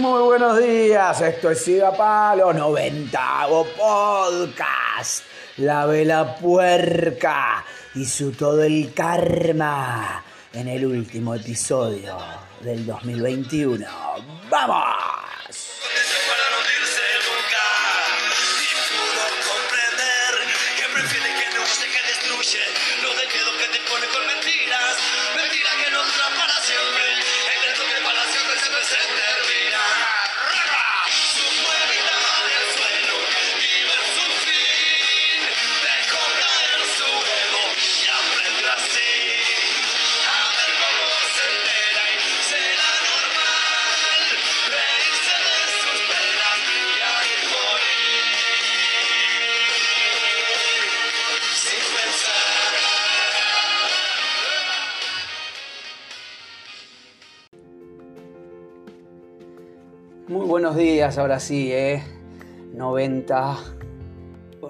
Muy buenos días, esto es Siga Palo, 90 Hago Podcast, La Vela Puerca hizo todo el karma en el último episodio del 2021. ¡Vamos! Muy buenos días, ahora sí, 90,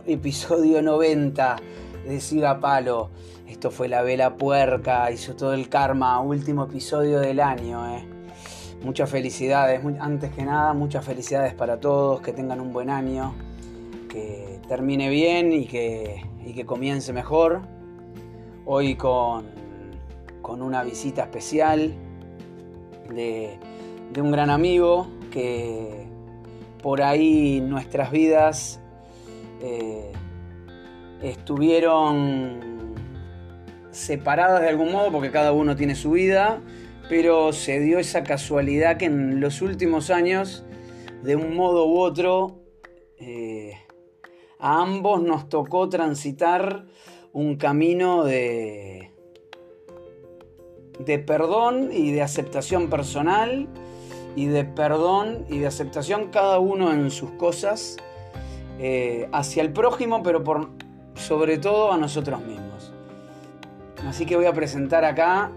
episodio 90 de Siga Palo. Esto fue La Vela Puerca, hizo todo el karma, último episodio del año. Muchas felicidades, antes que nada, muchas felicidades para todos, que tengan un buen año, que termine bien y que comience mejor. Hoy con una visita especial de un gran amigo, que por ahí nuestras vidas estuvieron separadas de algún modo, porque cada uno tiene su vida, pero se dio esa casualidad que en los últimos años, de un modo u otro, a ambos nos tocó transitar un camino de perdón y de aceptación personal, y de perdón y de aceptación cada uno en sus cosas, hacia el prójimo, pero sobre todo a nosotros mismos. Así que voy a presentar acá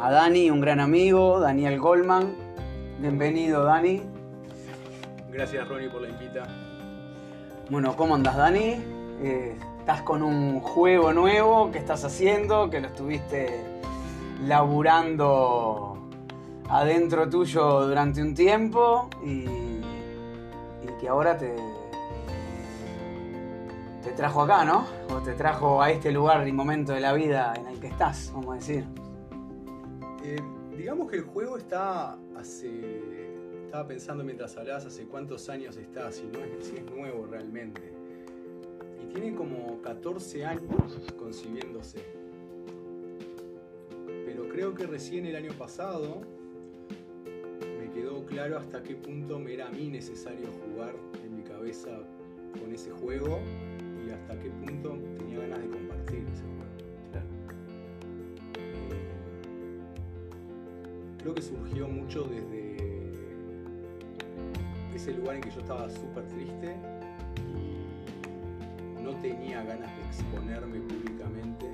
a Dani, un gran amigo, Daniel Goldman. Bienvenido, Dani. Gracias, Ronnie, por la invita. Bueno, ¿cómo andás, Dani? Estás con un juego nuevo que estás haciendo, que lo estuviste laburando adentro tuyo durante un tiempo y que ahora te trajo acá, ¿no? O te trajo a este lugar y momento de la vida en el que estás, vamos a decir. Digamos que el juego estaba pensando mientras hablabas hace cuántos años está, si es nuevo realmente. Y tiene como 14 años concibiéndose. Pero creo que recién el año pasado quedó claro hasta qué punto me era a mí necesario jugar en mi cabeza con ese juego y hasta qué punto tenía ganas de compartir ese juego. Claro. Creo que surgió mucho desde ese lugar en que yo estaba súper triste y no tenía ganas de exponerme públicamente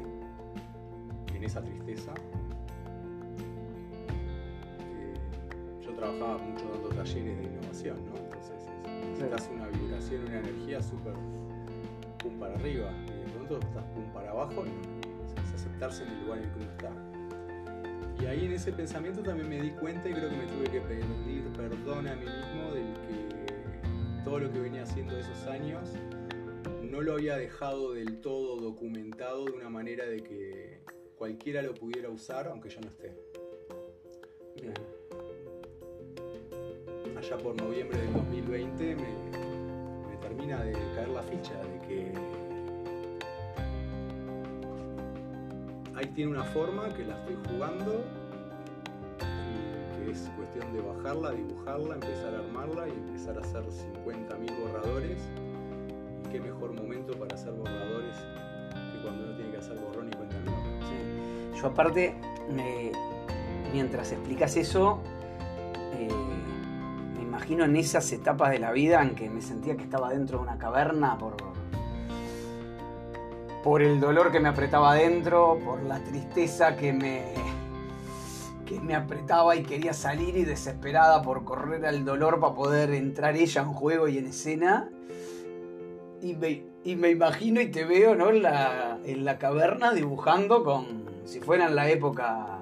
en esa tristeza. Trabajaba mucho dando talleres de innovación, ¿no? Entonces necesitas una vibración, una energía súper pum para arriba, y de pronto estás pum para abajo, y es aceptarse en el lugar en el que uno está. Y ahí en ese pensamiento también me di cuenta, y creo que me tuve que pedir perdón a mí mismo del que todo lo que venía haciendo esos años no lo había dejado del todo documentado de una manera de que cualquiera lo pudiera usar aunque yo no esté. Bien. Ya por noviembre del 2020 me termina de caer la ficha de que ahí tiene una forma que la estoy jugando y que es cuestión de bajarla, dibujarla, empezar a armarla y empezar a hacer 50.000 borradores. Y qué mejor momento para hacer borradores que cuando uno tiene que hacer borrón y cuenta nueva. Sí. Yo aparte, mientras explicas eso, imagino en esas etapas de la vida en que me sentía que estaba dentro de una caverna por el dolor que me apretaba adentro, por la tristeza que me apretaba y quería salir, y desesperada por correr al dolor para poder entrar ella en juego y en escena. Y me imagino y te veo, ¿no? en la caverna dibujando si fuera en la época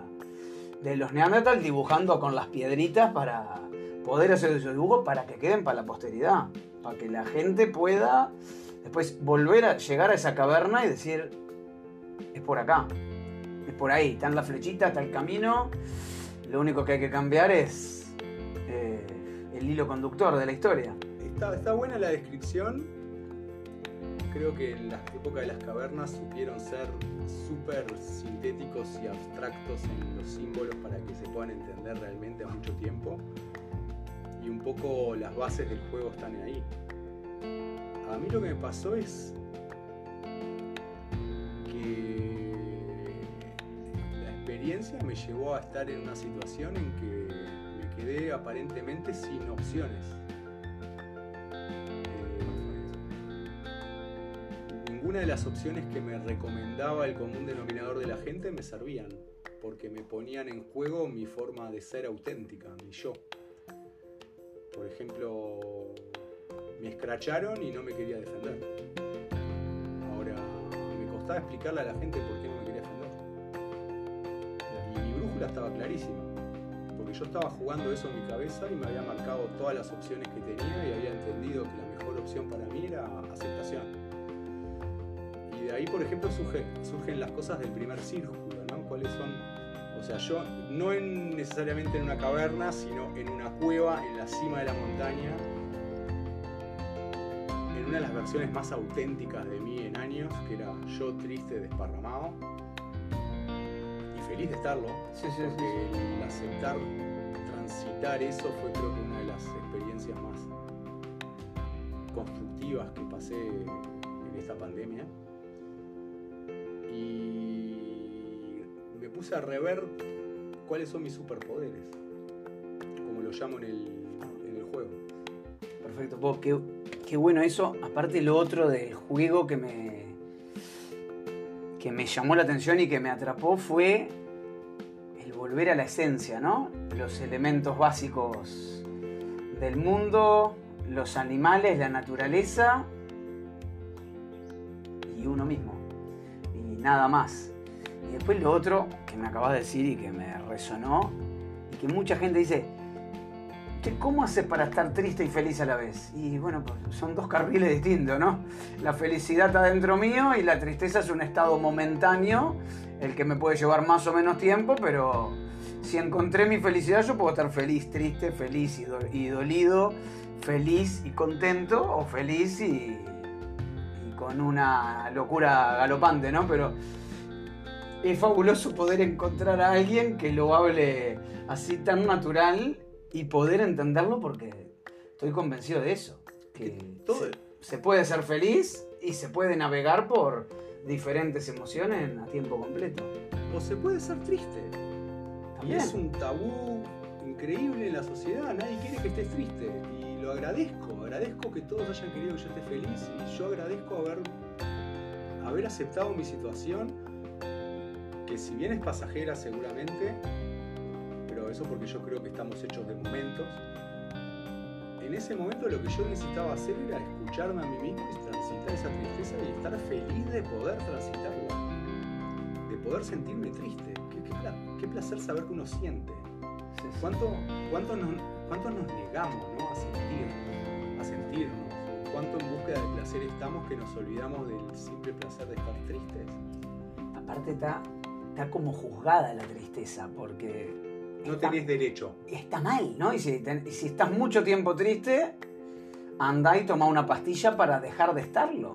de los neandertales dibujando con las piedritas para poder hacer esos dibujos para que queden para la posteridad, para que la gente pueda después volver a llegar a esa caverna y decir, es por acá, es por ahí, están las flechitas, está el camino, lo único que hay que cambiar es el hilo conductor de la historia. Está buena la descripción. Creo que en la época de las cavernas supieron ser súper sintéticos y abstractos en los símbolos para que se puedan entender realmente a mucho tiempo. Y un poco las bases del juego están ahí. A mí lo que me pasó es que la experiencia me llevó a estar en una situación en que me quedé aparentemente sin opciones. Ninguna de las opciones que me recomendaba el común denominador de la gente me servían, porque me ponían en juego mi forma de ser auténtica, mi yo. Por ejemplo, me escracharon y no me quería defender. Ahora, me costaba explicarle a la gente por qué no me quería defender. Y mi brújula estaba clarísima, porque yo estaba jugando eso en mi cabeza y me había marcado todas las opciones que tenía y había entendido que la mejor opción para mí era aceptación. Y de ahí, por ejemplo, surgen las cosas del primer círculo, ¿no? ¿Cuáles son? O sea, yo no necesariamente en una caverna, sino en una cueva, en la cima de la montaña, en una de las versiones más auténticas de mí en años, que era yo triste, desparramado, y feliz de estarlo, sí. El aceptar, transitar eso fue creo que una de las experiencias más constructivas que pasé en esta pandemia. Puse a rever cuáles son mis superpoderes, como lo llamo en el juego. Perfecto, Bob, qué bueno eso. Aparte lo otro del juego que me llamó la atención y que me atrapó fue el volver a la esencia, ¿no? Los elementos básicos del mundo, los animales, la naturaleza y uno mismo. Y nada más. Y después lo otro que me acabas de decir y que me resonó, y que mucha gente dice, ¿cómo haces para estar triste y feliz a la vez? Y bueno, pues son dos carriles distintos, ¿no? La felicidad está dentro mío y la tristeza es un estado momentáneo, el que me puede llevar más o menos tiempo, pero si encontré mi felicidad yo puedo estar feliz, triste, feliz y dolido, feliz y contento, o feliz y con una locura galopante, ¿no? Pero es fabuloso poder encontrar a alguien que lo hable así tan natural y poder entenderlo, porque estoy convencido de eso. Que todo se puede ser feliz y se puede navegar por diferentes emociones a tiempo completo. O se puede ser triste. También. Y es un tabú increíble en la sociedad. Nadie quiere que estés triste. Y lo agradezco. Agradezco que todos hayan querido que yo esté feliz. Y yo agradezco haber aceptado mi situación. Que si bien es pasajera seguramente, pero eso porque yo creo que estamos hechos de momentos. En ese momento lo que yo necesitaba hacer era escucharme a mí mismo y transitar esa tristeza y estar feliz de poder transitarla, de poder sentirme triste. Qué placer saber que uno siente. ¿Cuánto nos negamos, ¿no? a sentirnos? ¿Cuánto en búsqueda de placer estamos que nos olvidamos del simple placer de estar tristes? Aparte está como juzgada la tristeza, porque no tenés derecho. Está mal, ¿no? Y si estás mucho tiempo triste, andá y tomá una pastilla para dejar de estarlo.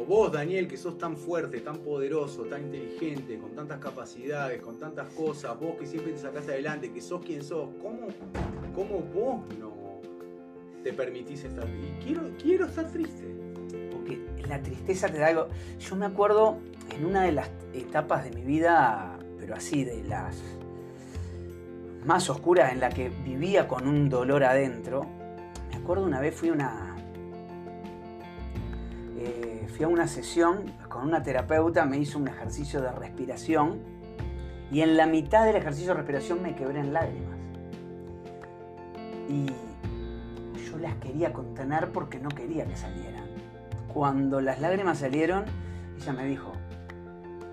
O vos, Daniel, que sos tan fuerte, tan poderoso, tan inteligente, con tantas capacidades, con tantas cosas, vos que siempre te sacás adelante, que sos quien sos, ¿cómo vos no te permitís estar triste? Y quiero estar triste. Porque la tristeza te da algo. Yo me acuerdo en una de las etapas de mi vida, pero así de las más oscuras, en la que vivía con un dolor adentro. Me acuerdo una vez fui a una sesión con una terapeuta, me hizo un ejercicio de respiración y en la mitad del ejercicio de respiración me quebré en lágrimas. Y yo las quería contener porque no quería que salieran. Cuando las lágrimas salieron, ella me dijo,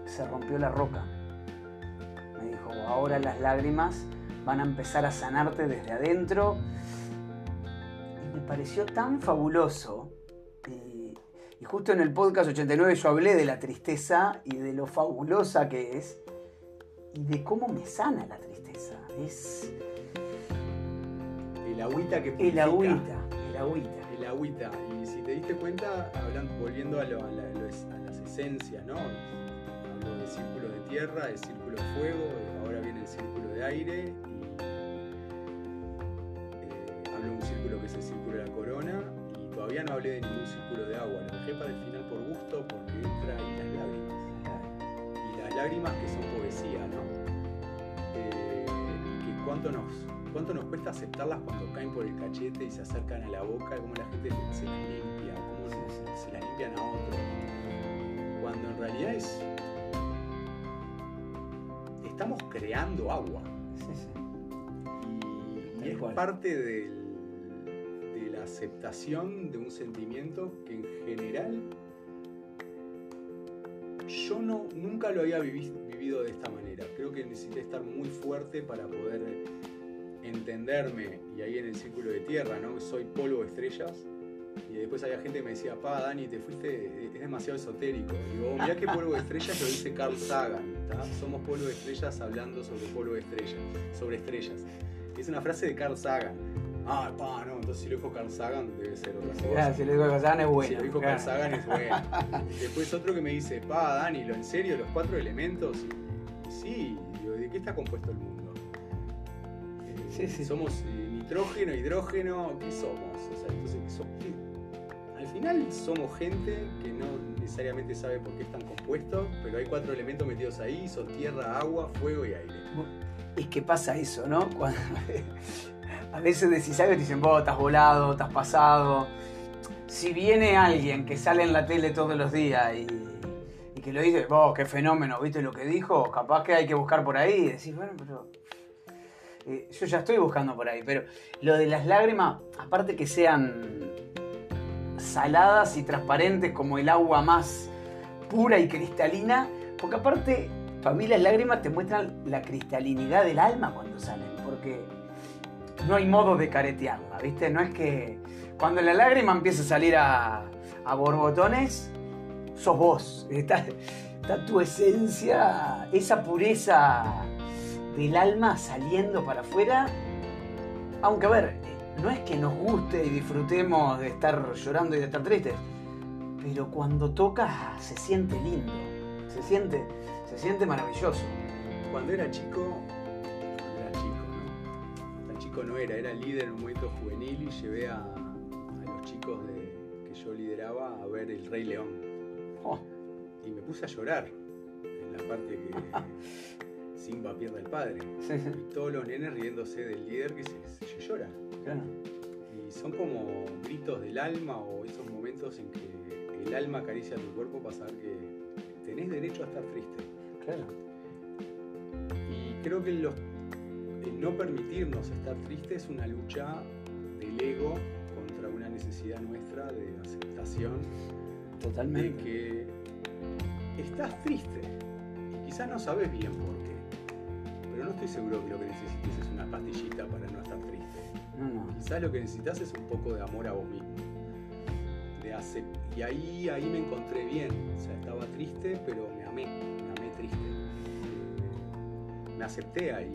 se rompió la roca. Me dijo, ahora las lágrimas van a empezar a sanarte desde adentro. Y me pareció tan fabuloso. Y justo en el podcast 89 yo hablé de la tristeza y de lo fabulosa que es y de cómo me sana la tristeza. Es el agüita que purifica. El agüita. Y si te diste cuenta, volviendo a las esencias, ¿no? Hablo de círculo de tierra, de círculo de fuego, ahora viene el círculo de aire. Hablo de un círculo que es el círculo de la corona. Todavía no hablé de ningún círculo de agua, lo dejé para el final por gusto porque entra ahí las lágrimas. Y las lágrimas que son poesía, ¿no? Que cuánto nos cuesta aceptarlas cuando caen por el cachete y se acercan a la boca, cómo la gente se las limpia, cómo se las limpian a otros. Cuando en realidad estamos creando agua. Sí. Y es parte del la aceptación de un sentimiento que en general yo nunca lo había vivido de esta manera. Creo que necesité estar muy fuerte para poder entenderme, y ahí en el círculo de tierra, ¿no? Soy polvo de estrellas, y después había gente que me decía, pa, Dani, te fuiste, es demasiado esotérico. Y digo, mirá que polvo de estrellas lo dice Carl Sagan, ¿tá? Somos polvo de estrellas hablando sobre polvo de estrellas, sobre estrellas. Es una frase de Carl Sagan. Ah, pa, no, entonces si lo dijo Carl Sagan debe ser otra cosa. Claro, si lo dijo Carl Sagan es bueno. Si lo dijo Carl Sagan es bueno. Después otro que me dice, pa, Dani, ¿en serio? ¿Los 4 elementos? Sí, digo, ¿de qué está compuesto el mundo? Sí. Somos nitrógeno, hidrógeno, ¿qué somos? O sea, entonces, ¿qué somos? Al final somos gente que no necesariamente sabe por qué están compuestos, pero hay 4 elementos metidos ahí, son tierra, agua, fuego y aire. Es que pasa eso, ¿no? Cuando... A veces decís algo y te dicen, vos estás volado, estás pasado. Si viene alguien que sale en la tele todos los días y que lo dice, vos, qué fenómeno, ¿viste lo que dijo? Capaz que hay que buscar por ahí. Y decís, bueno, pero yo ya estoy buscando por ahí. Pero lo de las lágrimas, aparte que sean saladas y transparentes como el agua más pura y cristalina, porque aparte, para mí las lágrimas te muestran la cristalinidad del alma cuando salen, porque... no hay modo de caretearla, ¿viste? No es que cuando la lágrima empieza a salir a borbotones, sos vos. Está tu esencia, esa pureza del alma saliendo para afuera. Aunque, a ver, no es que nos guste y disfrutemos de estar llorando y de estar tristes, pero cuando toca se siente lindo, se siente maravilloso. Cuando era chico... era líder en un momento juvenil y llevé a los chicos que yo lideraba a ver El Rey León. Oh. Y me puse a llorar en la parte que Simba pierde al padre. Sí. Y todos los nenes riéndose del líder que se llora. Claro. Y son como gritos del alma o esos momentos en que el alma acaricia tu cuerpo para saber que tenés derecho a estar triste. Claro. Y creo que el no permitirnos estar triste es una lucha del ego contra una necesidad nuestra de aceptación. Totalmente. De que estás triste y quizás no sabes bien por qué, pero no estoy seguro que lo que necesites es una pastillita para no estar triste. No. Quizás lo que necesitas es un poco de amor a vos mismo. Y ahí me encontré bien. O sea, estaba triste, pero me amé triste. Me acepté ahí.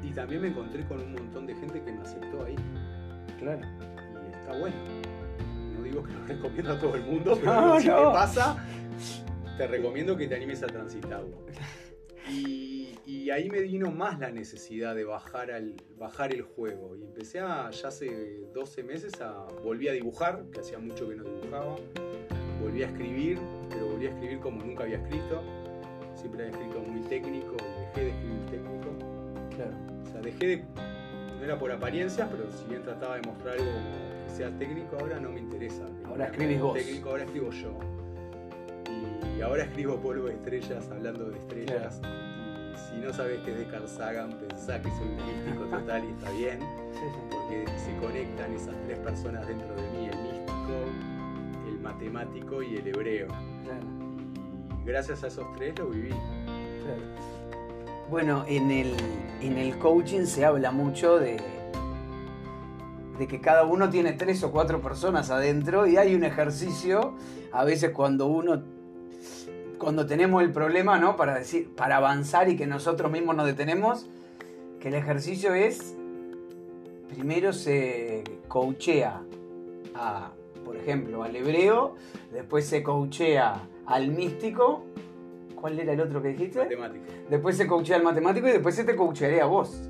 Y también me encontré con un montón de gente que me aceptó ahí. Claro. Y está bueno. No digo que lo recomiendo a todo el mundo, pero si te pasa, te recomiendo que te animes a transitarlo. Y ahí me vino más la necesidad de bajar el juego. Y empecé ya hace 12 meses volví a dibujar, que hacía mucho que no dibujaba. Volví a escribir, pero volví a escribir como nunca había escrito. Siempre había escrito muy técnico, dejé de escribir técnico. Claro. O sea, no era por apariencias, pero si bien trataba de mostrar algo que sea técnico, ahora no me interesa. Ahora escribís vos. Técnico, ahora escribo yo. Y ahora escribo polvo de estrellas, hablando de estrellas. Claro. Y si no sabés que es de Carl Sagan, pensá que soy un místico total y está bien. Sí. Porque se conectan esas 3 personas dentro de mí, el místico, el matemático y el hebreo. Claro. Y gracias a esos tres lo viví. Bueno, en el coaching se habla mucho de que cada uno tiene 3 o 4 personas adentro y hay un ejercicio, a veces cuando tenemos el problema, ¿no? Para avanzar y que nosotros mismos nos detenemos, que el ejercicio es, primero se coachea a, por ejemplo, al hebreo, después se coachea al místico, ¿cuál era el otro que dijiste? Matemático. Después se coachea al matemático y después se te coachearé a vos.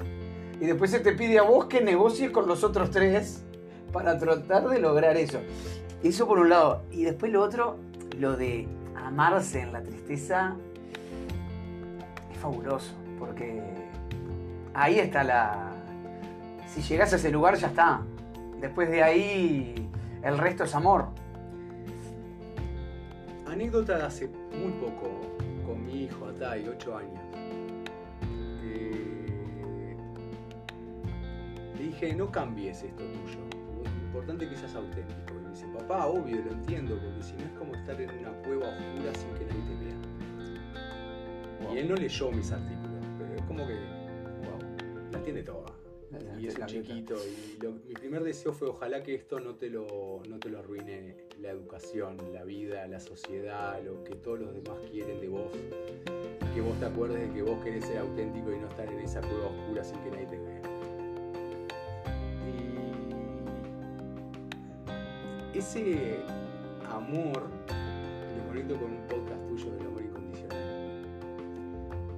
Y después se te pide a vos que negocies con los otros 3 para tratar de lograr eso. Eso por un lado. Y después lo otro, lo de amarse en la tristeza, es fabuloso. Porque ahí está la... Si llegás a ese lugar ya está. Después de ahí el resto es amor. Anécdota de hace muy poco con mi hijo Atai, 8 años. Le dije, no cambies esto tuyo, lo importante que seas auténtico. Y me dice, papá, obvio, lo entiendo, porque si no es como estar en una cueva oscura sin que nadie te vea. Wow. Y él no leyó mis artículos, pero es como que, wow, la entiende toda. Y es un chiquito. Y mi primer deseo fue, ojalá que esto no te lo arruine la educación, la vida, la sociedad, lo que todos los demás quieren de vos. Que vos te acuerdes de que vos querés ser auténtico y no estar en esa cueva oscura sin que nadie te vea. Ese amor, lo conecto con un podcast tuyo del amor incondicional,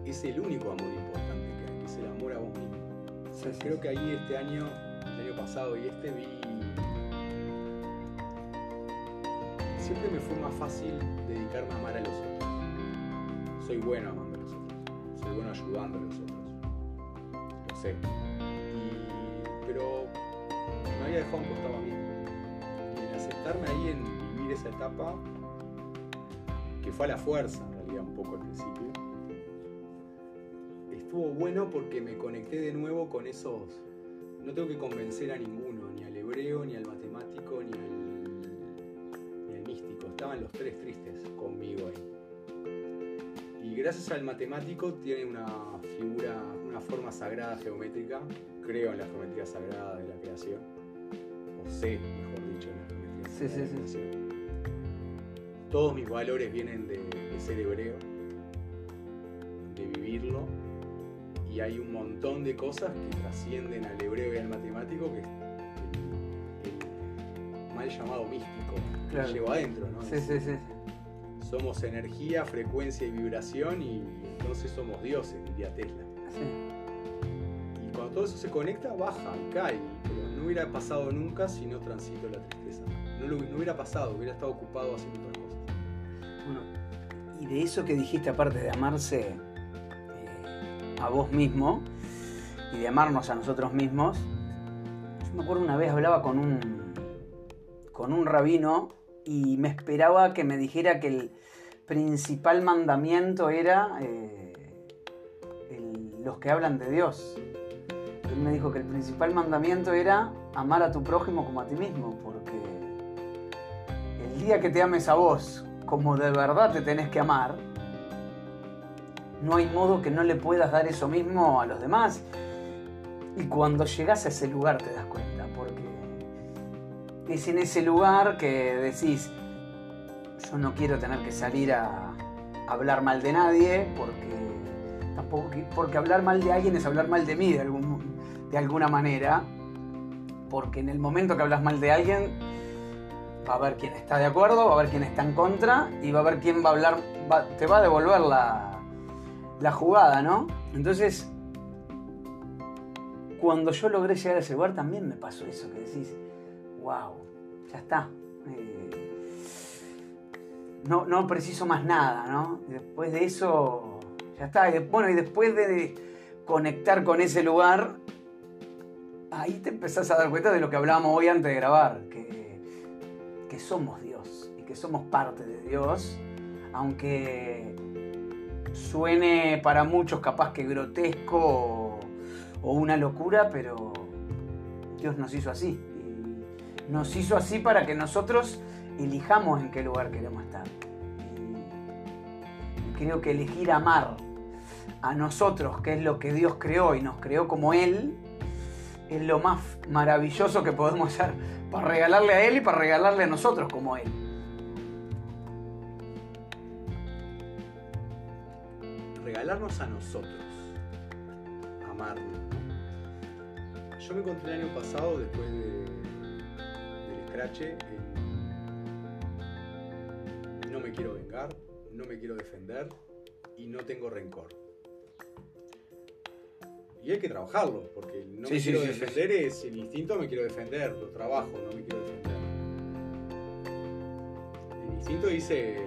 es el único amor importante que hay, que es el amor a vos mismo. Sí, creo sí. Que ahí este año, el año pasado y este vi... Siempre me fue más fácil dedicarme a amar a los otros. Soy bueno amando a los otros, soy bueno ayudando a los otros, lo sé. Pero me había dejado un costado a mí. Aceptarme ahí en vivir esa etapa que fue a la fuerza en realidad un poco al principio estuvo bueno porque me conecté de nuevo con esos, no tengo que convencer a ninguno, ni al hebreo, ni al matemático, ni al místico, estaban los 3 tristes conmigo ahí. Y gracias al matemático tiene una figura, una forma sagrada geométrica, creo en la geometría sagrada de la creación, o sé, mejor dicho, en la sí. Todos mis valores vienen de ser hebreo, de vivirlo, y hay un montón de cosas que trascienden al hebreo y al matemático, que el mal llamado místico, claro, que llevo adentro, ¿no? Sí. Somos energía, frecuencia y vibración, y entonces somos dioses, diría Tesla. Sí. Y cuando todo eso se conecta, baja, cae, pero no hubiera pasado nunca si no transito la tristeza. No hubiera pasado, hubiera estado ocupado haciendo otras cosas. Bueno, y de eso que dijiste, aparte de amarse a vos mismo y de amarnos a nosotros mismos, yo me acuerdo una vez hablaba con un rabino y me esperaba que me dijera que el principal mandamiento era los que hablan de Dios. Él me dijo que el principal mandamiento era amar a tu prójimo como a ti mismo, porque el día que te ames a vos como de verdad te tenés que amar, no hay modo que no le puedas dar eso mismo a los demás. Y cuando llegás a ese lugar te das cuenta, porque es en ese lugar que decís, yo no quiero tener que salir a hablar mal de nadie, porque hablar mal de alguien es hablar mal de mí de alguna manera, porque en el momento que hablas mal de alguien va a haber quien está de acuerdo, va a haber quien está en contra y va a haber quien va a hablar, te va a devolver la jugada, ¿no? Entonces, cuando yo logré llegar a ese lugar también me pasó eso, que decís, wow, ya está. No preciso más nada, ¿no? Y después de eso, ya está. Y después de conectar con ese lugar, ahí te empezás a dar cuenta de lo que hablábamos hoy antes de grabar, que somos Dios y que somos parte de Dios, aunque suene para muchos capaz que grotesco o una locura, pero Dios nos hizo así. Y nos hizo así para que nosotros elijamos en qué lugar queremos estar. creo que elegir amar a nosotros, que es lo que Dios creó y nos creó como Él, es lo más maravilloso que podemos hacer para regalarle a Él y para regalarle a nosotros como Él. Regalarnos a nosotros, amarnos. Yo me encontré el año pasado, después del escrache, no me quiero vengar, no me quiero defender y no tengo rencor. Y hay que trabajarlo, porque no sí, me sí, quiero sí, defender sí, sí. Es el instinto, me quiero defender, lo trabajo, no me quiero defender. El instinto dice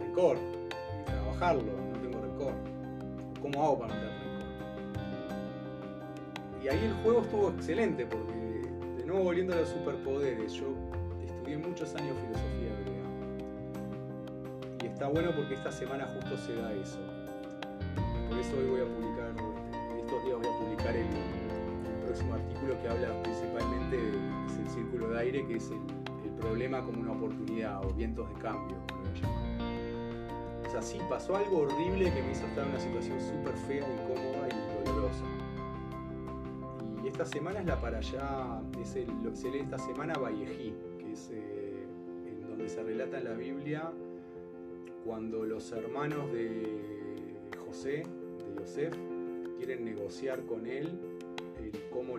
rencor, hay que trabajarlo, no tengo rencor. ¿Cómo hago para no tener rencor? Y ahí el juego estuvo excelente, porque de nuevo volviendo a los superpoderes, yo estudié muchos años filosofía griega. Y está bueno porque esta semana justo se da eso. Por eso hoy voy a publicar... Estos días voy a publicar el próximo artículo que habla principalmente del círculo de aire, que es el problema como una oportunidad o vientos de cambio, como lo llaman. O sea, sí, pasó algo horrible que me hizo estar en una situación súper fea, incómoda y dolorosa. Y esta semana es la para allá, lo que se lee esta semana, Vayeji, que es en donde se relata en la Biblia cuando los hermanos de José, de José, quieren negociar con él cómo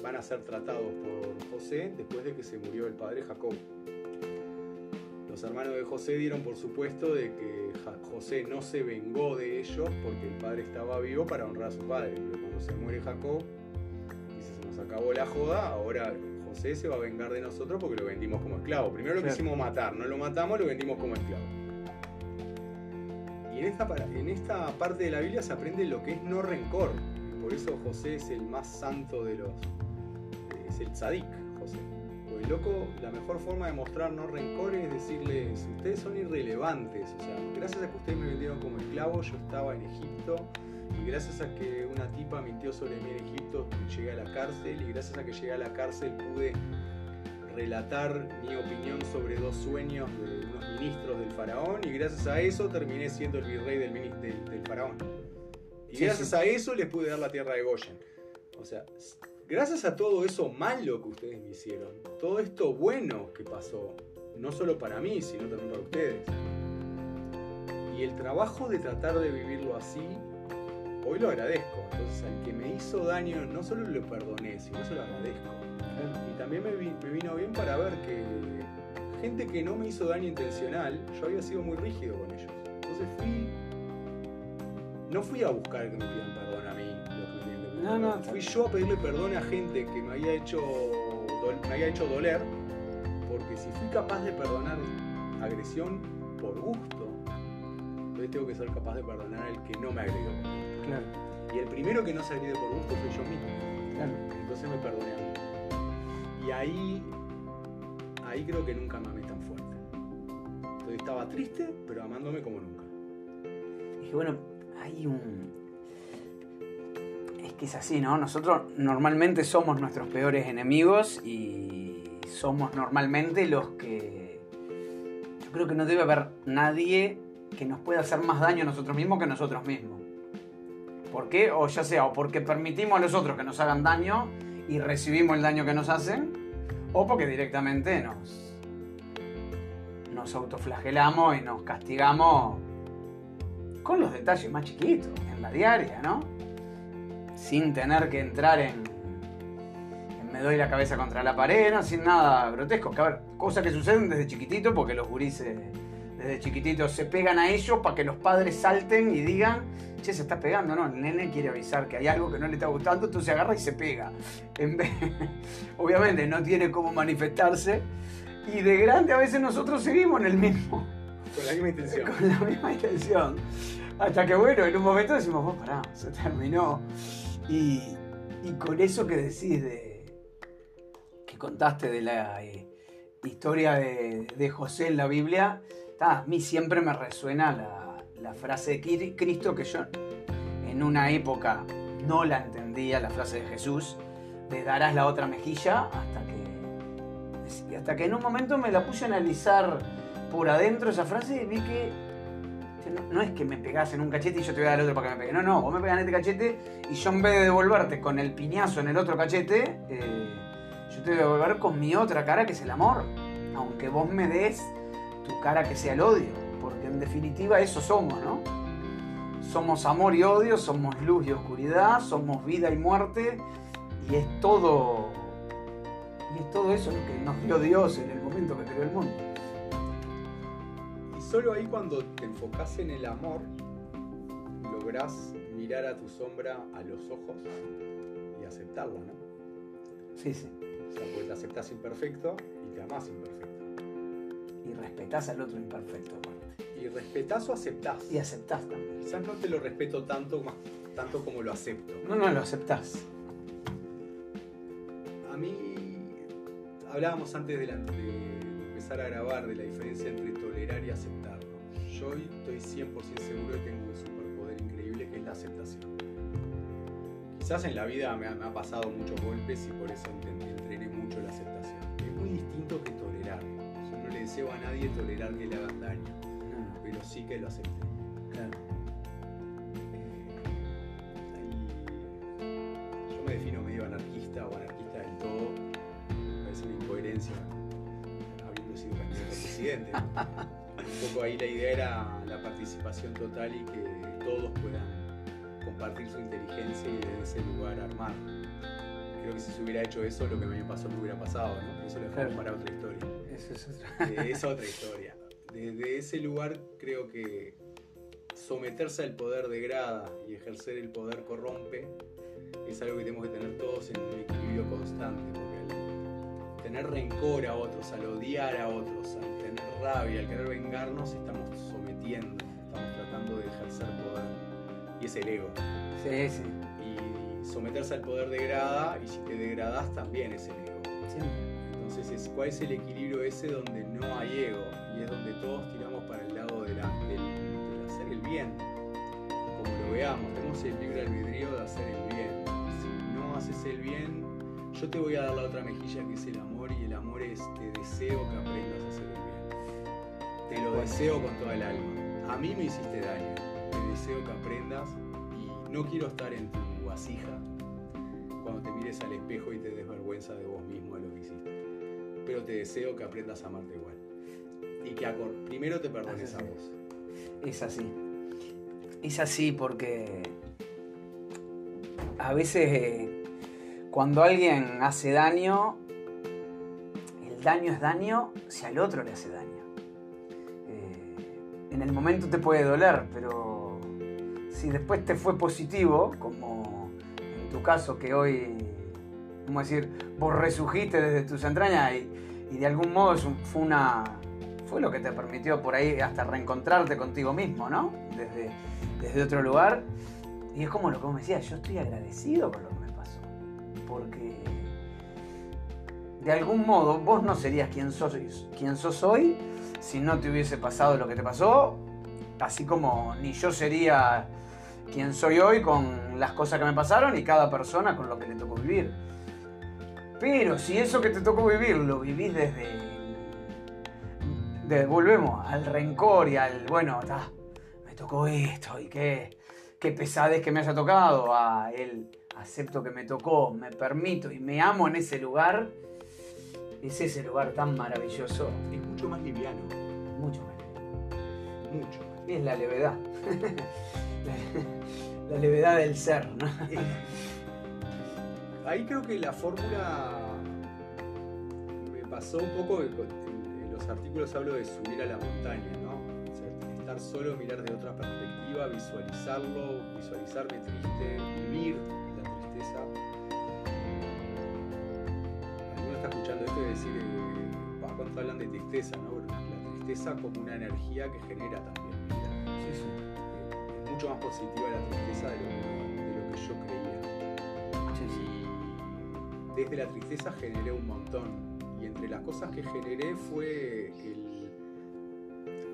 van a ser tratados por José después de que se murió el padre Jacob. Los hermanos de José dieron por supuesto de que José no se vengó de ellos porque el padre estaba vivo para honrar a su padre. Pero cuando se muere Jacob, dice, se nos acabó la joda, ahora José se va a vengar de nosotros porque lo vendimos como esclavo. Primero lo quisimos matar, no lo matamos, lo vendimos como esclavo. En esta parte de la Biblia se aprende lo que es no rencor. Por eso José es el más santo de los... Es el tzadik, José. Porque, loco, la mejor forma de mostrar no rencor es decirles, ustedes son irrelevantes. O sea, gracias a que ustedes me vendieron como esclavo, yo estaba en Egipto. Y gracias a que una tipa mintió sobre mí en Egipto, llegué a la cárcel. Y gracias a que llegué a la cárcel pude relatar mi opinión sobre dos sueños de unos ministros del faraón, y gracias a eso terminé siendo el virrey del faraón, y sí, gracias a eso les pude dar la tierra de Goshen. O sea, gracias a todo eso malo que ustedes me hicieron, todo esto bueno que pasó, no solo para mí, sino también para ustedes. Y el trabajo de tratar de vivirlo así, hoy lo agradezco. Entonces, al que me hizo daño, no solo lo perdoné, sino se lo agradezco. Y también me vino bien para ver que gente que no me hizo daño intencional, yo había sido muy rígido con ellos. Entonces no fui a buscar que me pidan perdón a mí. No. Fui yo a pedirle perdón a gente que me había hecho doler, porque si fui capaz de perdonar agresión por gusto, entonces tengo que ser capaz de perdonar al que no me agredió. Claro. Y el primero que no se agrede por gusto fui yo mismo. Claro. Entonces me perdoné a mí. Y ahí creo que nunca me amé tan fuerte. Entonces estaba triste, pero amándome como nunca. Dije, bueno, es que es así, ¿no? Nosotros normalmente somos nuestros peores enemigos y somos normalmente los que... Yo creo que no debe haber nadie que nos pueda hacer más daño a nosotros mismos que nosotros mismos. ¿Por qué? O ya sea, o porque permitimos a los otros que nos hagan daño y recibimos el daño que nos hacen, o porque directamente nos autoflagelamos y nos castigamos con los detalles más chiquitos, en la diaria, ¿no? Sin tener que entrar en me doy la cabeza contra la pared, ¿no? Sin nada grotesco. Cosas que suceden desde chiquitito, porque los gurises desde chiquititos se pegan a ellos para que los padres salten y digan, che, se está pegando, ¿no? El nene quiere avisar que hay algo que no le está gustando, entonces agarra y se pega. Obviamente no tiene cómo manifestarse, y de grande a veces nosotros seguimos en el mismo. Con la misma intención. Con la misma intención. Hasta que, bueno, en un momento decimos, vos pará, se terminó. Y con eso que decís que contaste de la historia de José en la Biblia, a mí siempre me resuena la frase de Cristo, que yo en una época no la entendía, la frase de Jesús, de darás la otra mejilla, hasta que en un momento me la puse a analizar por adentro esa frase y vi que no es que me pegás en un cachete y yo te voy a dar el otro para que me pegue. No, no, vos me pegás en este cachete y yo en vez de devolverte con el piñazo en el otro cachete, yo te voy a devolver con mi otra cara, que es el amor. Aunque vos me des tu cara que sea el odio. Porque en definitiva eso somos, ¿no? Somos amor y odio, somos luz y oscuridad, somos vida y muerte. Y es todo... y es todo eso lo que nos dio Dios en el momento que creó el mundo. Y solo ahí, cuando te enfocás en el amor, lográs mirar a tu sombra a los ojos y aceptarla, ¿no? Sí, sí. O sea, porque te aceptás imperfecto y te amás imperfecto. Y respetás al otro imperfecto, aparte. Y respetás o aceptás. Y aceptás también. Quizás no te lo respeto tanto como lo acepto. No, lo aceptás. A mí... hablábamos antes de empezar a grabar de la diferencia entre tolerar y aceptar, ¿no? Yo hoy estoy 100% seguro de que tengo un superpoder increíble, que es la aceptación. Quizás en la vida me ha pasado muchos golpes y por eso entrené mucho la aceptación. Es muy distinto que tolerar. Yo no le deseo a nadie tolerar que le hagan daño, pero sí que lo acepté. Claro. Yo me defino medio anarquista o anarquista del todo. Es una incoherencia, habiendo sido candidato presidente. Un poco ahí la idea era la participación total y que todos puedan compartir su inteligencia y desde ese lugar armar. Creo que si se hubiera hecho eso, lo que a mí me pasó no hubiera pasado, ¿no? Eso lo dejamos para otra historia. Eso es otra. Es otra historia. Desde ese lugar creo que someterse al poder degrada y ejercer el poder corrompe. Es algo que tenemos que tener todos en un equilibrio constante. Tener rencor a otros, al odiar a otros, al tener rabia, al querer vengarnos, estamos sometiendo, estamos tratando de ejercer poder. Y es el ego. Sí, sí. Y someterse al poder degrada, y si te degradás también es el ego. Sí. Entonces, ¿cuál es el equilibrio ese donde no hay ego? Y es donde todos tiramos para el lado del hacer el bien. Como lo veamos, tenemos el libre albedrío de hacer el bien. Si no haces el bien, yo te voy a dar la otra mejilla, que es el amor, y el amor es te deseo que aprendas a hacer el bien. Te lo deseo con toda el alma. A mí me hiciste daño. Te deseo que aprendas y no quiero estar en tu vasija cuando te mires al espejo y te desvergüenza de vos mismo de lo que hiciste. Pero te deseo que aprendas a amarte igual. Y que primero te perdones a vos. Es así. Es así porque a veces... cuando alguien hace daño, el daño es daño si al otro le hace daño. En el momento te puede doler, pero si después te fue positivo, como en tu caso que hoy, ¿cómo decir?, vos resurgiste desde tus entrañas y de algún modo fue lo que te permitió por ahí hasta reencontrarte contigo mismo, ¿no? Desde otro lugar. Y es como lo que vos me decías, yo estoy agradecido por lo que... porque de algún modo vos no serías quien sos hoy si no te hubiese pasado lo que te pasó, así como ni yo sería quien soy hoy con las cosas que me pasaron y cada persona con lo que le tocó vivir. Pero si eso que te tocó vivir lo vivís desde volvemos al rencor y al bueno, me tocó esto y qué pesadez que me haya tocado, a él acepto que me tocó, me permito y me amo en ese lugar, es ese lugar tan maravilloso. Es mucho más liviano. Mucho más liviano. Y es la levedad. la levedad del ser, ¿no? Ahí creo que la fórmula me pasó un poco, en los artículos hablo de subir a la montaña, ¿no? O sea, estar solo, mirar de otra perspectiva, visualizarlo, visualizarme triste, vivir. Alguno está escuchando esto y decir, cuando hablan de tristeza, ¿no? Bueno, la tristeza como una energía que genera también vida. Sí. Es mucho más positiva la tristeza de lo que yo creía. Sí. Y desde la tristeza generé un montón. Y entre las cosas que generé fue el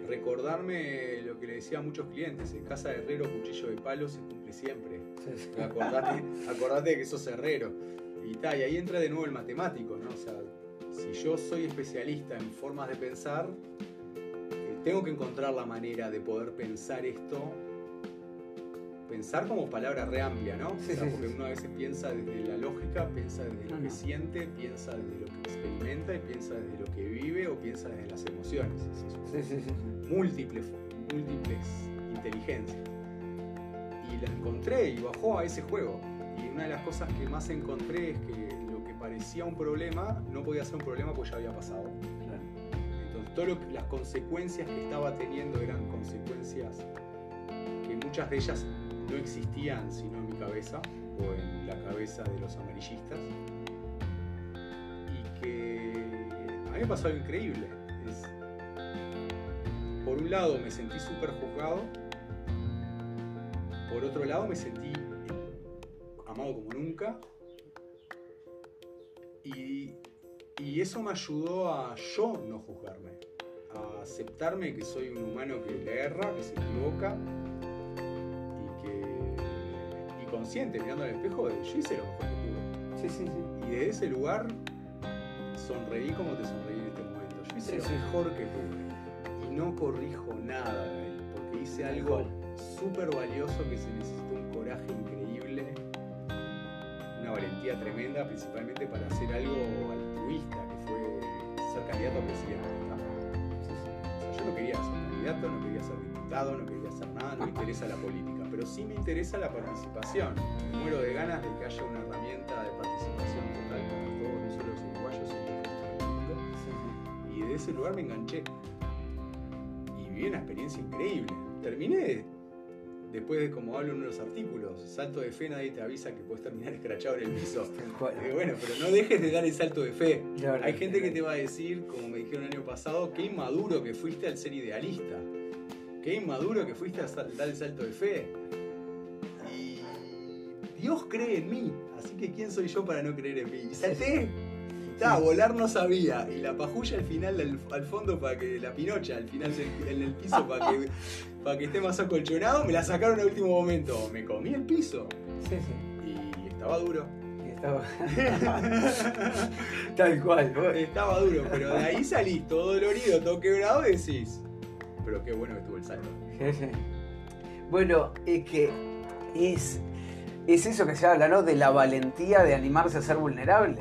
recordarme lo que le decía a muchos clientes: en casa de herrero, cuchillo de palo se cumple siempre. Sí. Acordate de que sos herrero. Y ahí entra de nuevo el matemático, ¿no? O sea, si yo soy especialista en formas de pensar, Tengo que encontrar la manera de poder pensar esto, pensar como palabra re amplia, ¿no? Sí, o sea, sí, porque sí, uno a veces piensa desde la lógica, piensa desde lo que siente, piensa desde lo que experimenta y piensa desde lo que vive o piensa desde las emociones. Sí, sí, sí. Múltiples inteligencias. Y la encontré y bajó a ese juego. Y una de las cosas que más encontré es que lo que parecía un problema no podía ser un problema porque ya había pasado. Claro. Entonces, todas las consecuencias que estaba teniendo eran consecuencias que muchas de ellas no existían sino en mi cabeza o en la cabeza de los amarillistas. Y que a mí me pasó algo increíble. Por un lado me sentí súper juzgado, por otro lado me sentí amado como nunca, y eso me ayudó a yo no juzgarme, a aceptarme que soy un humano que le erra, que se equivoca, y consciente, mirando al espejo, de yo hice lo mejor que pude. Sí, sí, sí. Y de ese lugar sonreí como te sonreí en este momento. Yo hice lo mejor que pude y no corrijo nada de ahí, porque hice algo súper valioso que se necesitó un coraje increíble, una valentía tremenda, principalmente para hacer algo altruista, que fue ser candidato a presidente. Sí, sí. O sea, yo no quería ser candidato, no quería ser diputado, no quería hacer nada, no me interesa la política, pero sí me interesa la participación. Me muero de ganas de que haya una herramienta de participación total para todos, no solo los uruguayos, sino los mundo. Sí, sí. Y de ese lugar me enganché. Y viví una experiencia increíble. Terminé, después de como hablo en unos artículos, salto de fe, nadie te avisa que puedes terminar escrachado en el piso. Bueno, pero no dejes de dar el salto de fe. Claro, hay gente que te va a decir, como me dijeron el año pasado, qué inmaduro que fuiste al ser idealista. Qué inmaduro que fuiste a dar el salto de fe. Y Dios cree en mí, así que ¿quién soy yo para no creer en mí? Y salté. Volar no sabía, y la pajulla al final, al fondo, para que la pinocha al final en el piso para que esté más acolchonado, me la sacaron al último momento. Me comí el piso. Sí, sí. Y estaba duro. Tal cual, ¿no? Estaba duro, pero de ahí salís todo dolorido, todo quebrado y decís, pero qué bueno que estuvo el salto. Bueno, es que es eso que se habla, ¿no? De la valentía de animarse a ser vulnerable.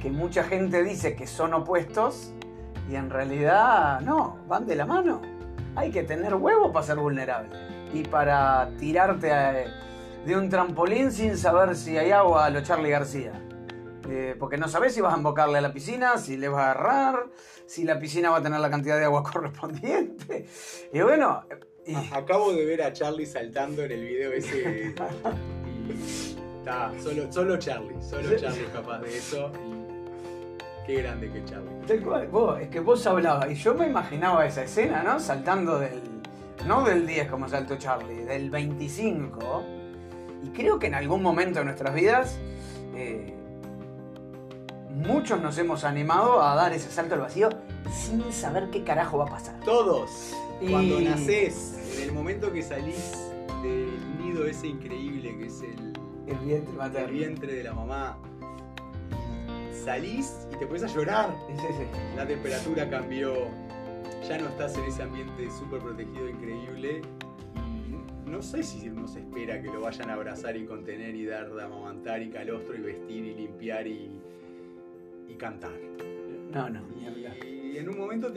Que mucha gente dice que son opuestos y en realidad no, van de la mano. Hay que tener huevo para ser vulnerable y para tirarte de un trampolín sin saber si hay agua a lo Charlie García. Porque no sabés si vas a embocarle a la piscina, si le vas a agarrar, si la piscina va a tener la cantidad de agua correspondiente. Y bueno... Acabo de ver a Charlie saltando en el video ese. Está, solo Charlie capaz de eso. Qué grande que Charlie. Tal cual, vos hablabas y yo me imaginaba esa escena, ¿no? Saltando no del 10 como saltó Charlie, del 25. Y creo que en algún momento de nuestras vidas muchos nos hemos animado a dar ese salto al vacío sin saber qué carajo va a pasar. Todos. Cuando nacés, en el momento que salís del nido ese increíble que es el vientre de la mamá, salís y te pones a llorar. La temperatura cambió, ya no estás en ese ambiente súper protegido, increíble. No sé si uno se espera que lo vayan a abrazar y contener y dar de amamantar y calostro y vestir y limpiar y cantar. No. Y en un momento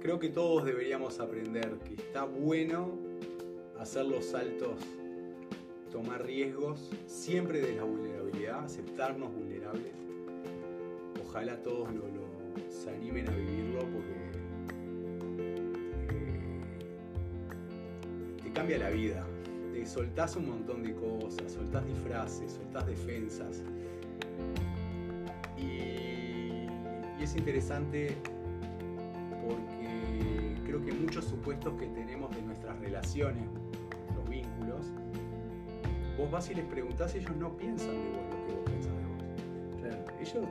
creo que todos deberíamos aprender que está bueno hacer los saltos, tomar riesgos, siempre de la vulnerabilidad, aceptarnos vulnerables. Ojalá todos se animen a vivirlo porque te cambia la vida. Te soltás un montón de cosas, soltás disfraces, soltás defensas. Y es interesante porque creo que muchos supuestos que tenemos de nuestras relaciones, nuestros vínculos, vos vas y les preguntás y ellos no piensan de vos lo que vos pensás de vos. Claro. Ellos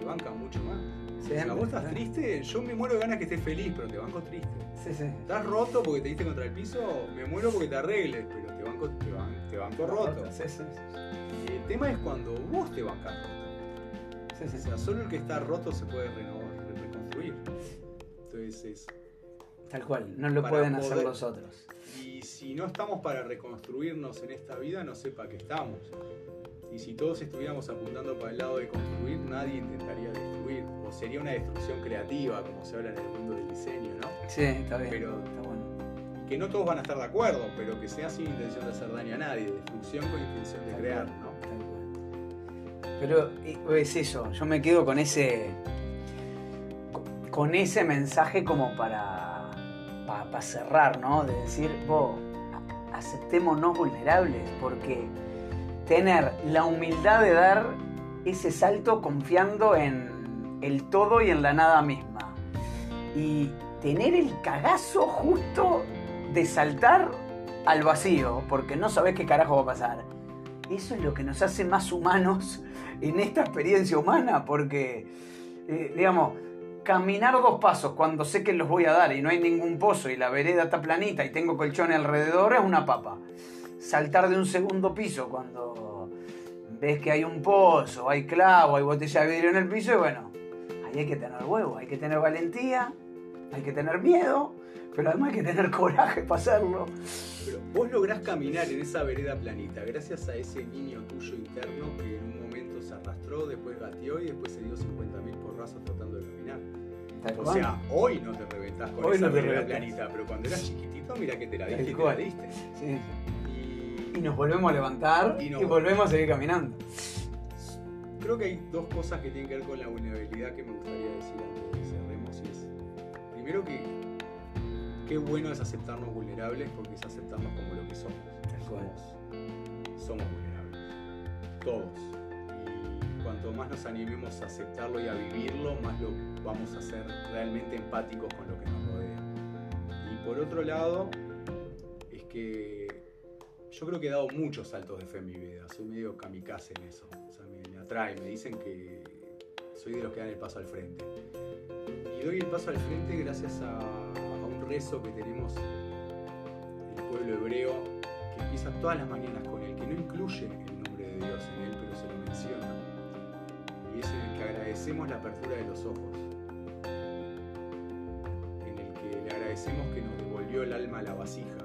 te bancan mucho más. Si a vos estás triste, yo me muero de ganas que estés feliz, pero te banco triste. Sí, sí. Estás roto porque te diste contra el piso, me muero porque te arregles, pero te banco roto. Sí, sí, sí. El tema es cuando vos te bancas roto. Sí, sí. O sea, solo el que está roto se puede reconstruir. Entonces Tal cual, no lo pueden hacer los otros. Y si no estamos para reconstruirnos en esta vida, no sé para qué estamos. Y si todos estuviéramos apuntando para el lado de construir, nadie intentaría destruir. O sería una destrucción creativa, como se habla en el mundo del diseño, ¿no? Sí, está bien. Pero está bueno. Que no todos van a estar de acuerdo, pero que sea sin intención de hacer daño a nadie. Destrucción con intención de crear, ¿no? Pero es eso, yo me quedo con ese mensaje como para cerrar, ¿no? De decir, aceptémonos vulnerables, porque tener la humildad de dar ese salto confiando en el todo y en la nada misma. Y tener el cagazo justo de saltar al vacío, porque no sabés qué carajo va a pasar. Eso es lo que nos hace más humanos en esta experiencia humana, porque, digamos, caminar 2 pasos cuando sé que los voy a dar y no hay ningún pozo y la vereda está planita y tengo colchones alrededor es una papa. Saltar de un 2.º piso cuando ves que hay un pozo, hay clavo, hay botella de vidrio en el piso y bueno, ahí hay que tener huevo, hay que tener valentía, hay que tener miedo, pero además hay que tener coraje para hacerlo. Pero vos lográs caminar en esa vereda planita gracias a ese niño tuyo interno que en un momento se arrastró, después gateó y después se dio 50.000 porrazos tratando de caminar. O sea, hoy no te reventás con hoy esa vereda planita, pero cuando eras chiquitito mira que te la diste y te la diste. Sí. Y nos volvemos a levantar y volvemos a seguir caminando. Creo que hay 2 cosas que tienen que ver con la vulnerabilidad que me gustaría decir antes de que cerremos. Primero que qué bueno es aceptarnos vulnerables, porque es aceptarnos como lo que somos. Somos vulnerables. Todos. Y cuanto más nos animemos a aceptarlo y a vivirlo, más lo vamos a ser realmente empáticos con lo que nos rodea. Y por otro lado, es que yo creo que he dado muchos saltos de fe en mi vida. Soy medio kamikaze en eso. O sea, me atrae, me dicen que soy de los que dan el paso al frente. Y doy el paso al frente gracias a un rezo que tenemos el pueblo hebreo, que empieza todas las mañanas con él, que no incluye el nombre de Dios en él, pero se lo menciona, y es en el que agradecemos la apertura de los ojos, en el que le agradecemos que nos devolvió el alma a la vasija,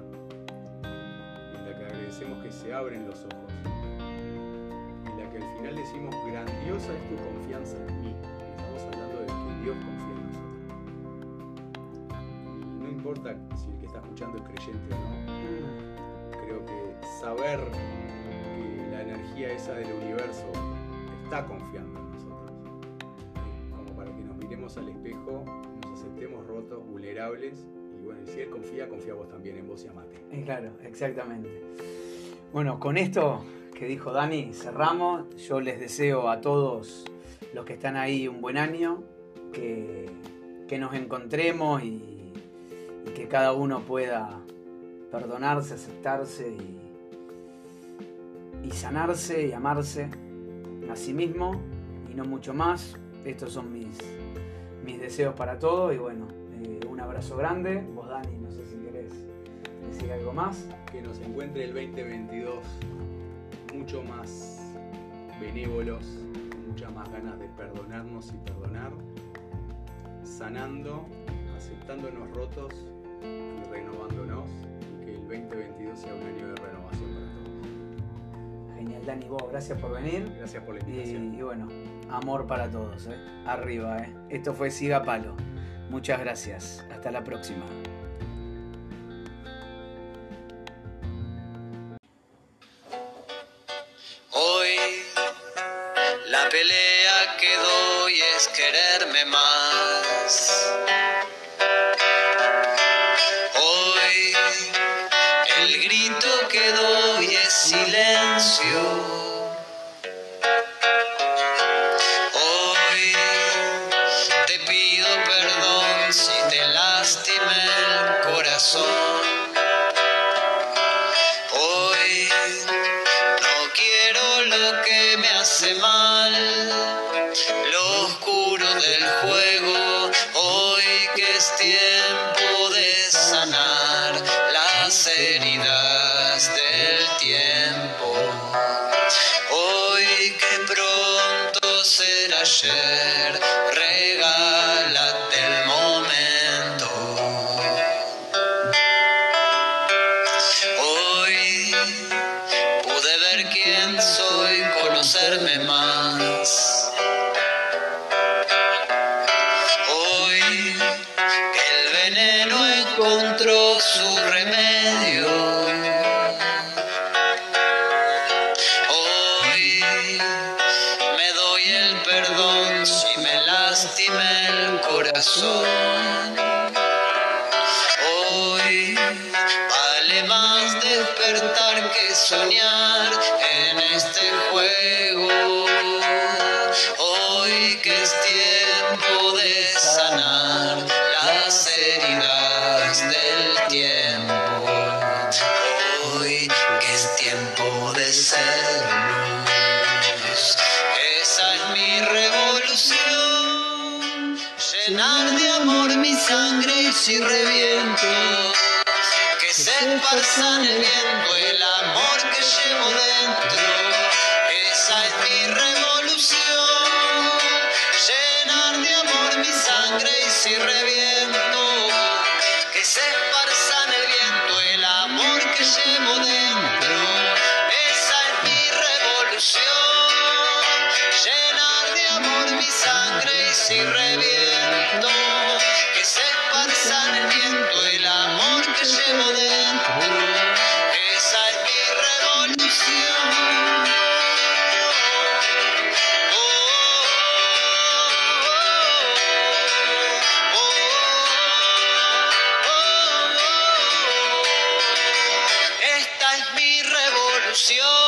en la que agradecemos que se abren los ojos, en la que al final decimos grandiosa es tu confianza en mí. Estamos hablando de que Dios confía en nosotros. No importa si el que está escuchando es creyente o no, creo que saber que la energía esa del universo está confiando en nosotros, como para que nos miremos al espejo, nos aceptemos rotos, vulnerables, y bueno, si él confía, confía vos también en vos y amate. Claro, exactamente. Bueno, con esto que dijo Dani, cerramos. Yo les deseo a todos los que están ahí un buen año, que nos encontremos y que cada uno pueda perdonarse, aceptarse y sanarse y amarse a sí mismo y no mucho más. Estos son mis deseos para todos y bueno, un abrazo grande. Vos, Dani, no sé si querés decir algo más. Que nos encuentre el 2022 mucho más benévolos, con muchas más ganas de perdonarnos y perdonar, sanando, aceptándonos rotos y renovándonos, y que el 2022 sea un año de renovación para todos. Genial, Dani, vos, gracias por venir. Gracias por la invitación. Y bueno, amor para todos, ¿eh? Arriba, ¿eh? Esto fue Siga Palo. Muchas gracias. Hasta la próxima. Hoy la pelea que doy es quererme más. Hoy te pido perdón si te lastimé el corazón. Hoy no quiero lo que me hace mal, lo oscuro del juego. Hoy conocerme más. Hoy que el veneno encontró su remedio, hoy me doy el perdón si me lastimé el corazón. Hoy vale más despertar que soñar en este juego. Hoy que es tiempo de sanar las heridas del tiempo. Hoy que es tiempo de ser luz. Esa es mi revolución, llenar de amor mi sangre y si reviento, que se esparza en el viento el amor que llevo dentro. Esa es mi revolución, llenar de amor mi sangre y si reviento, que se esparza en el viento el amor que llevo dentro. Esa es mi revolución, llenar de amor mi sangre y si reviento, que se esparza en el viento el amor que llevo dentro. Esa es mi revolución. Esta es mi revolución.